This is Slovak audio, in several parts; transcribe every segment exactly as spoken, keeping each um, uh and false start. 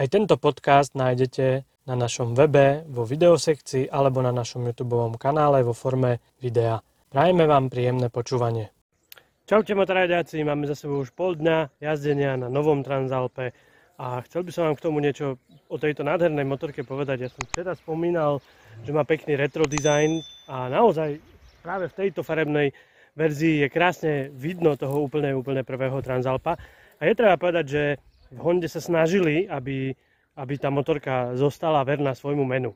Aj tento podcast nájdete na našom webe, vo videosekcii alebo na našom YouTube kanále vo forme videa. Prajeme vám príjemné počúvanie. Čaute motorajdáci, máme za sebou už pol dňa jazdenia na novom Transalpe a chcel by som vám k tomu niečo o tejto nádhernej motorke povedať. Ja som včera spomínal, že má pekný retro design a naozaj práve v tejto farebnej verzii je krásne vidno toho úplne, úplne prvého Transalpa. A je treba povedať, že v Honde sa snažili, aby aby tá motorka zostala verná svojmu menu.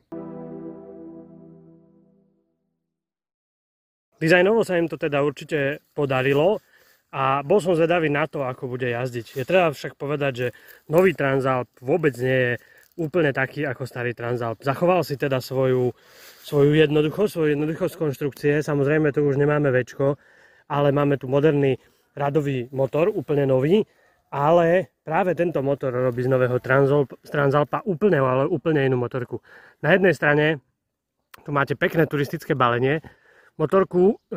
Dizajnovo sa im to teda určite podarilo a bol som zvedavý na to, ako bude jazdiť. Je treba však povedať, že nový Transalp vôbec nie je úplne taký ako starý Transalp. Zachoval si teda svoju, svoju jednoduchosť, svoju jednoduchosť konštrukcie. Samozrejme tu už nemáme Včko, ale máme tu moderný radový motor, úplne nový. Ale práve tento motor robí z nového Transalpa, Transalpa úplne, ale úplne inú motorku. Na jednej strane tu máte pekné turistické balenie, motorku e,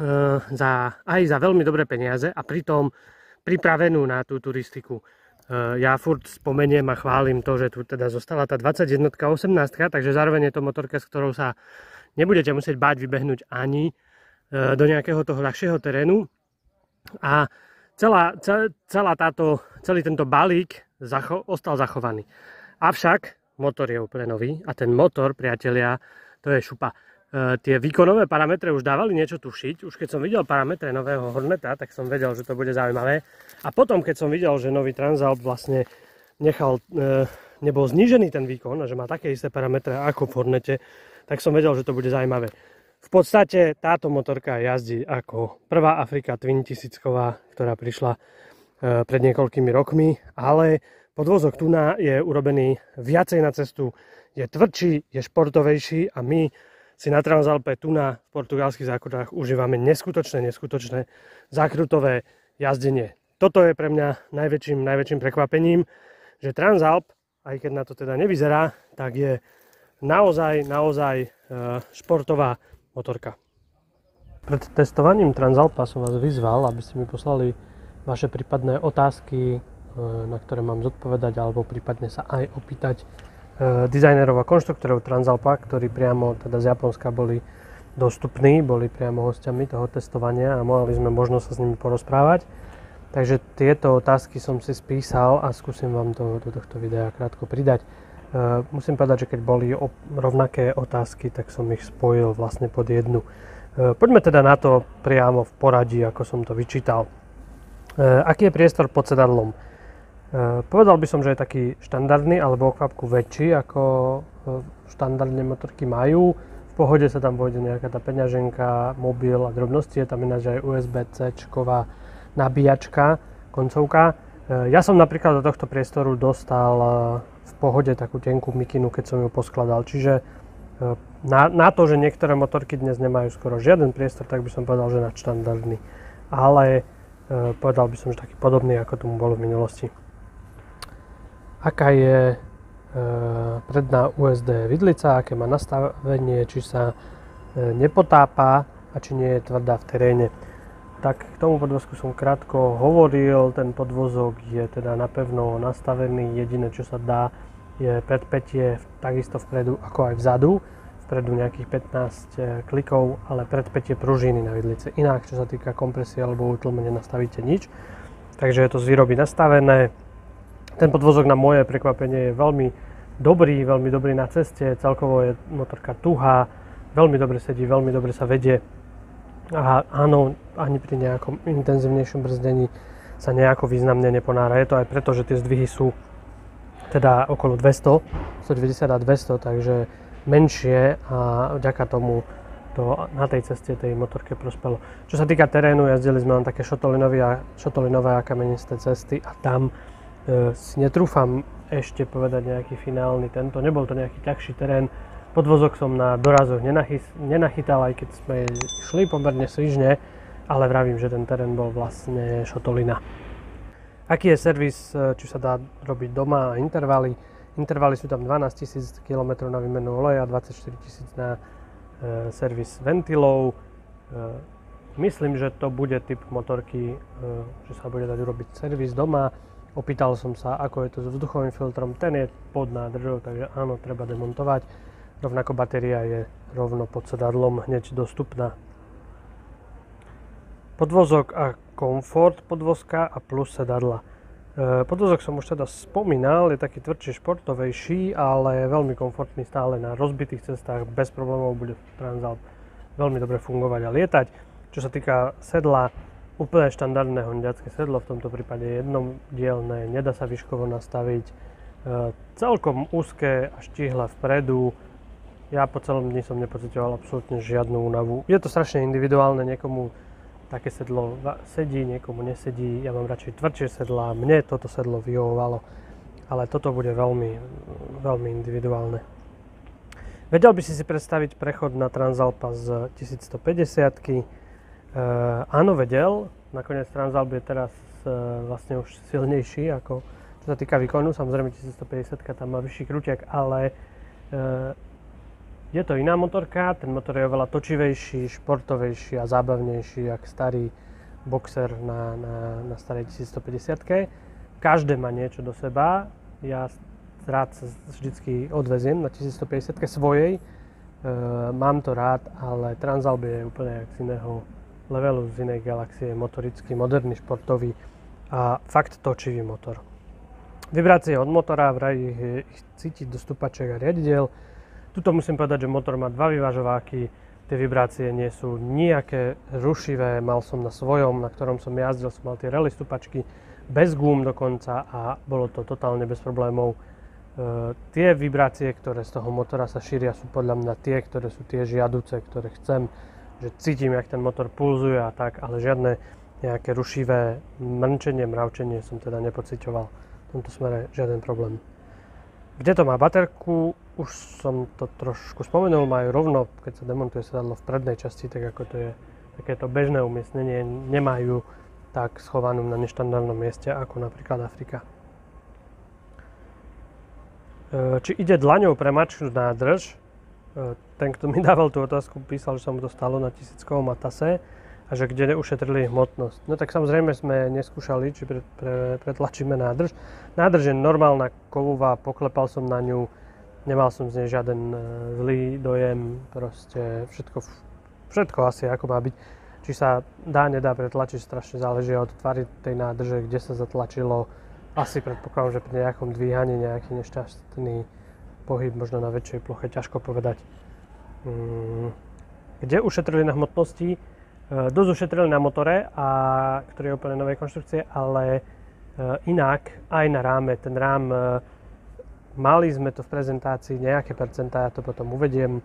za, aj za veľmi dobré peniaze a pritom pripravenú na tú turistiku. E, ja furt spomeniem a chválim to, že tu teda zostala tá dvadsaťjednotka osemnástka, takže zároveň je to motorka, s ktorou sa nebudete musieť báť vybehnúť ani e, do nejakého toho ľahšieho terénu. A Celá, celá táto, celý tento balík zacho, ostal zachovaný. Avšak motor je úplne nový a ten motor, priatelia, to je šupa. E, tie výkonové parametre už dávali niečo tušiť. Už keď som videl parametre nového Horneta, tak som vedel, že to bude zaujímavé. A potom, keď som videl, že nový Transalp vlastne nechal, e, nebol znížený ten výkon a že má také isté parametre ako v Hornete, tak som vedel, že to bude zaujímavé. V podstate táto motorka jazdí ako prvá Africa Twin tisícková, ktorá prišla pred niekoľkými rokmi, ale podvozok Tuna je urobený viacej na cestu, je tvrdší, je športovejší a my si na Transalpe Tuna v portugalských zákrutách užívame neskutočné, neskutočné zákrutové jazdenie. Toto je pre mňa najväčším, najväčším prekvapením, že Transalp, aj keď na to teda nevyzerá, tak je naozaj, naozaj športová motorka. Pred testovaním Transalpa som vás vyzval, aby ste mi poslali vaše prípadné otázky, na ktoré mám zodpovedať, alebo prípadne sa aj opýtať dizajnerov a konštruktorov Transalpa, ktorí priamo teda z Japonska boli dostupní, boli priamo hosťami toho testovania a mohli sme možnosť sa s nimi porozprávať. Takže tieto otázky som si spísal a skúsim vám to do tohto videa krátko pridať. Musím povedať, že keď boli rovnaké otázky, tak som ich spojil vlastne pod jednu. Poďme teda na to priamo v poradí, ako som to vyčítal. Aký je priestor pod sedadlom? Povedal by som, že je taký štandardný, alebo o kvapku väčší, ako štandardné motorky majú. V pohode sa tam vojde nejaká tá peňaženka, mobil a drobnosti. Je tam ináč aj U S B C-čková nabíjačka, koncovka. Ja som napríklad do tohto priestoru dostal v pohode takú tenkú mikinu, keď som ju poskladal. Čiže na, na to, že niektoré motorky dnes nemajú skoro žiaden priestor, tak by som povedal, že nadštandardný. Ale eh, povedal by som, že taký podobný, ako tomu bolo v minulosti. Aká je eh, predná U S D vidlica, aké má nastavenie, či sa eh, nepotápa a či nie je tvrdá v teréne. Tak k tomu podvozku som krátko hovoril, ten podvozok je teda napevno nastavený, jediné čo sa dá je predpätie takisto vpredu ako aj vzadu, vpredu nejakých pätnásť klikov, ale predpätie pružiny na vidlice, inak čo sa týka kompresie alebo utlmenia nastavíte nič, takže je to z výroby nastavené. Ten podvozok na moje prekvapenie je veľmi dobrý, veľmi dobrý na ceste, celkovo je motorka tuhá, veľmi dobre sedí, veľmi dobre sa vedie. A áno, ani pri nejakom intenzívnejšom brzdení sa nejako významne neponára. Je to aj preto, že tie zdvihy sú teda okolo dvesto, sto deväťdesiat a dvesto, takže menšie a vďaka tomu to na tej ceste tej motorke prospelo. Čo sa týka terénu, jazdili sme len také šotolinové a, šotolinové a kamenisté cesty a tam e, si netrúfam ešte povedať nejaký finálny tento. Nebol to nejaký ťažší terén. Podvozok som na dorazoch nenachytal, aj keď sme šli pomerne svižne, ale vravím, že ten terén bol vlastne šotolina. Aký je servis, či sa dá robiť doma a intervaly? Intervaly sú tam dvanásť tisíc km na výmenu oleja, dvadsaťštyri tisíc na servis ventilov. Myslím, že to bude typ motorky, že sa bude dať urobiť servis doma. Opýtal som sa, ako je to s vzduchovým filtrom, ten je pod nádržou, takže áno, treba demontovať. Rovnako batéria je rovno pod sedadlom hneď dostupná. Podvozok a komfort podvozka a plus sedadla. Podvozok som už teda spomínal, je taký tvrdší, športovejší, ale veľmi komfortný stále na rozbitých cestách, bez problémov bude Transalp veľmi dobre fungovať a lietať. Čo sa týka sedla, úplne štandardné hondiacké sedlo, v tomto prípade jednodielne, nedá sa výškovo nastaviť, e, celkom úzke a štíhle vpredu. Ja po celom dni som nepocitoval absolútne žiadnu únavu. Je to strašne individuálne, niekomu také sedlo sedí, niekomu nesedí, ja mám radšej tvrdšie sedlá, mne toto sedlo vyhovovalo, ale toto bude veľmi, veľmi individuálne. Vedel by si si predstaviť prechod na Transalpa z tisícstopäťdesiatky? E, áno, vedel, nakoniec Transalp je teraz e, vlastne už silnejší, ako čo sa týka výkonu, samozrejme tisícstopäťdesiatka tam má vyšší krúťak, ale e, je to iná motorka, ten motor je oveľa točivejší, športovejší a zábavnejší ako starý boxer na, na, na starej tisícstopäťdesiatke. Každé má niečo do seba, ja rád sa vždycky odveziem na tisícstopäťdesiatke svojej, e, mám to rád, ale Transalp je úplne z iného levelu, z inej galaxie, motorický, moderný, športový a fakt točivý motor. Vibrácie od motora, vraj ich, ich cítiť do stupačiek a riadidiel. Tuto musím povedať, že motor má dva vyvažováky, tie vibrácie nie sú nejaké rušivé, mal som na svojom, na ktorom som jazdil, som mal tie rally stupačky, bez gúm dokonca a bolo to totálne bez problémov. E, tie vibrácie, ktoré z toho motora sa šíria, sú podľa mňa tie, ktoré sú tie žiaduce, ktoré chcem, že cítim, jak ten motor pulzuje a tak, ale žiadne nejaké rušivé mrnčenie, mravčenie som teda nepociťoval. V tomto smere žiaden problém. Kde to má baterku, už som to trošku spomenul, majú rovno, keď sa demontuje sedadlo v prednej časti, tak ako to je takéto bežné umiestnenie, nemajú tak schovanú na neštandardnom mieste, ako napríklad Afrika. Či ide dlaňou premačnúť nádrž? Ten, kto mi dával tú otázku, písal, že sa mu to stalo na tisíckovom Atase a že kde neušetrili hmotnosť. No tak samozrejme sme neskúšali, či pre, pre, pretlačíme nádrž. Nádrž je normálna kovová, poklepal som na ňu, nemal som z nej žiaden zlý dojem, proste všetko, všetko asi ako má byť. Či sa dá, nedá pretlačiť, strašne záleží od tvary tej nádrže, kde sa zatlačilo. Asi predpokladám, že pri nejakom dvíhaní nejaký nešťastný pohyb, možno na väčšej ploche, ťažko povedať. Kde ušetrili na hmotnosti? Dosť ušetrili na motore, a, ktorý je úplne novej konštrukcie, ale e, inak aj na ráme. Ten rám, e, mali sme to v prezentácii nejaké percentá, ja to potom uvediem e,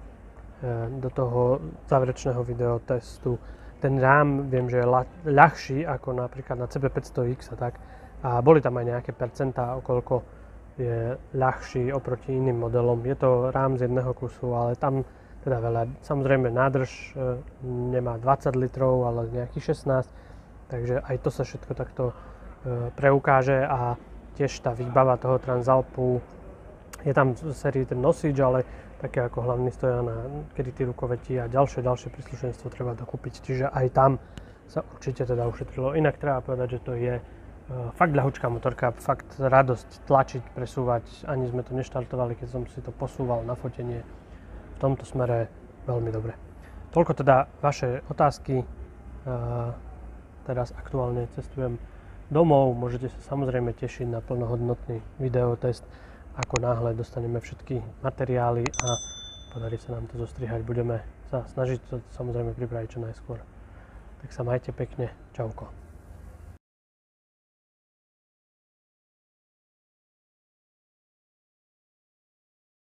do toho záverečného videotestu. Ten rám viem, že je la, ľahší ako napríklad na cé bé päťsto iks a tak. A boli tam aj nejaké percentá, okoľko je ľahší oproti iným modelom. Je to rám z jedného kusu, ale tam teda veľa. Samozrejme nádrž nemá dvadsať litrov, ale nejakých šestnásť, takže aj to sa všetko takto preukáže a tiež tá výbava toho Transalpu, je tam v sérii ten nosič, ale také ako hlavný stojan, kryty, rukovetí a ďalšie, ďalšie príslušenstvo treba dokúpiť, čiže aj tam sa určite teda ušetrilo. Inak treba povedať, že to je fakt ľahučká motorka, fakt radosť tlačiť, presúvať, ani sme to neštartovali, keď som si to posúval na fotenie. V tomto smere veľmi dobre. Toľko teda vaše otázky. E, teraz aktuálne cestujem domov. Môžete sa samozrejme tešiť na plnohodnotný videotest. Ako náhle dostaneme všetky materiály a podarí sa nám to zostrihať. Budeme sa snažiť to samozrejme pripraviť čo najskôr. Tak sa majte pekne. Čauko.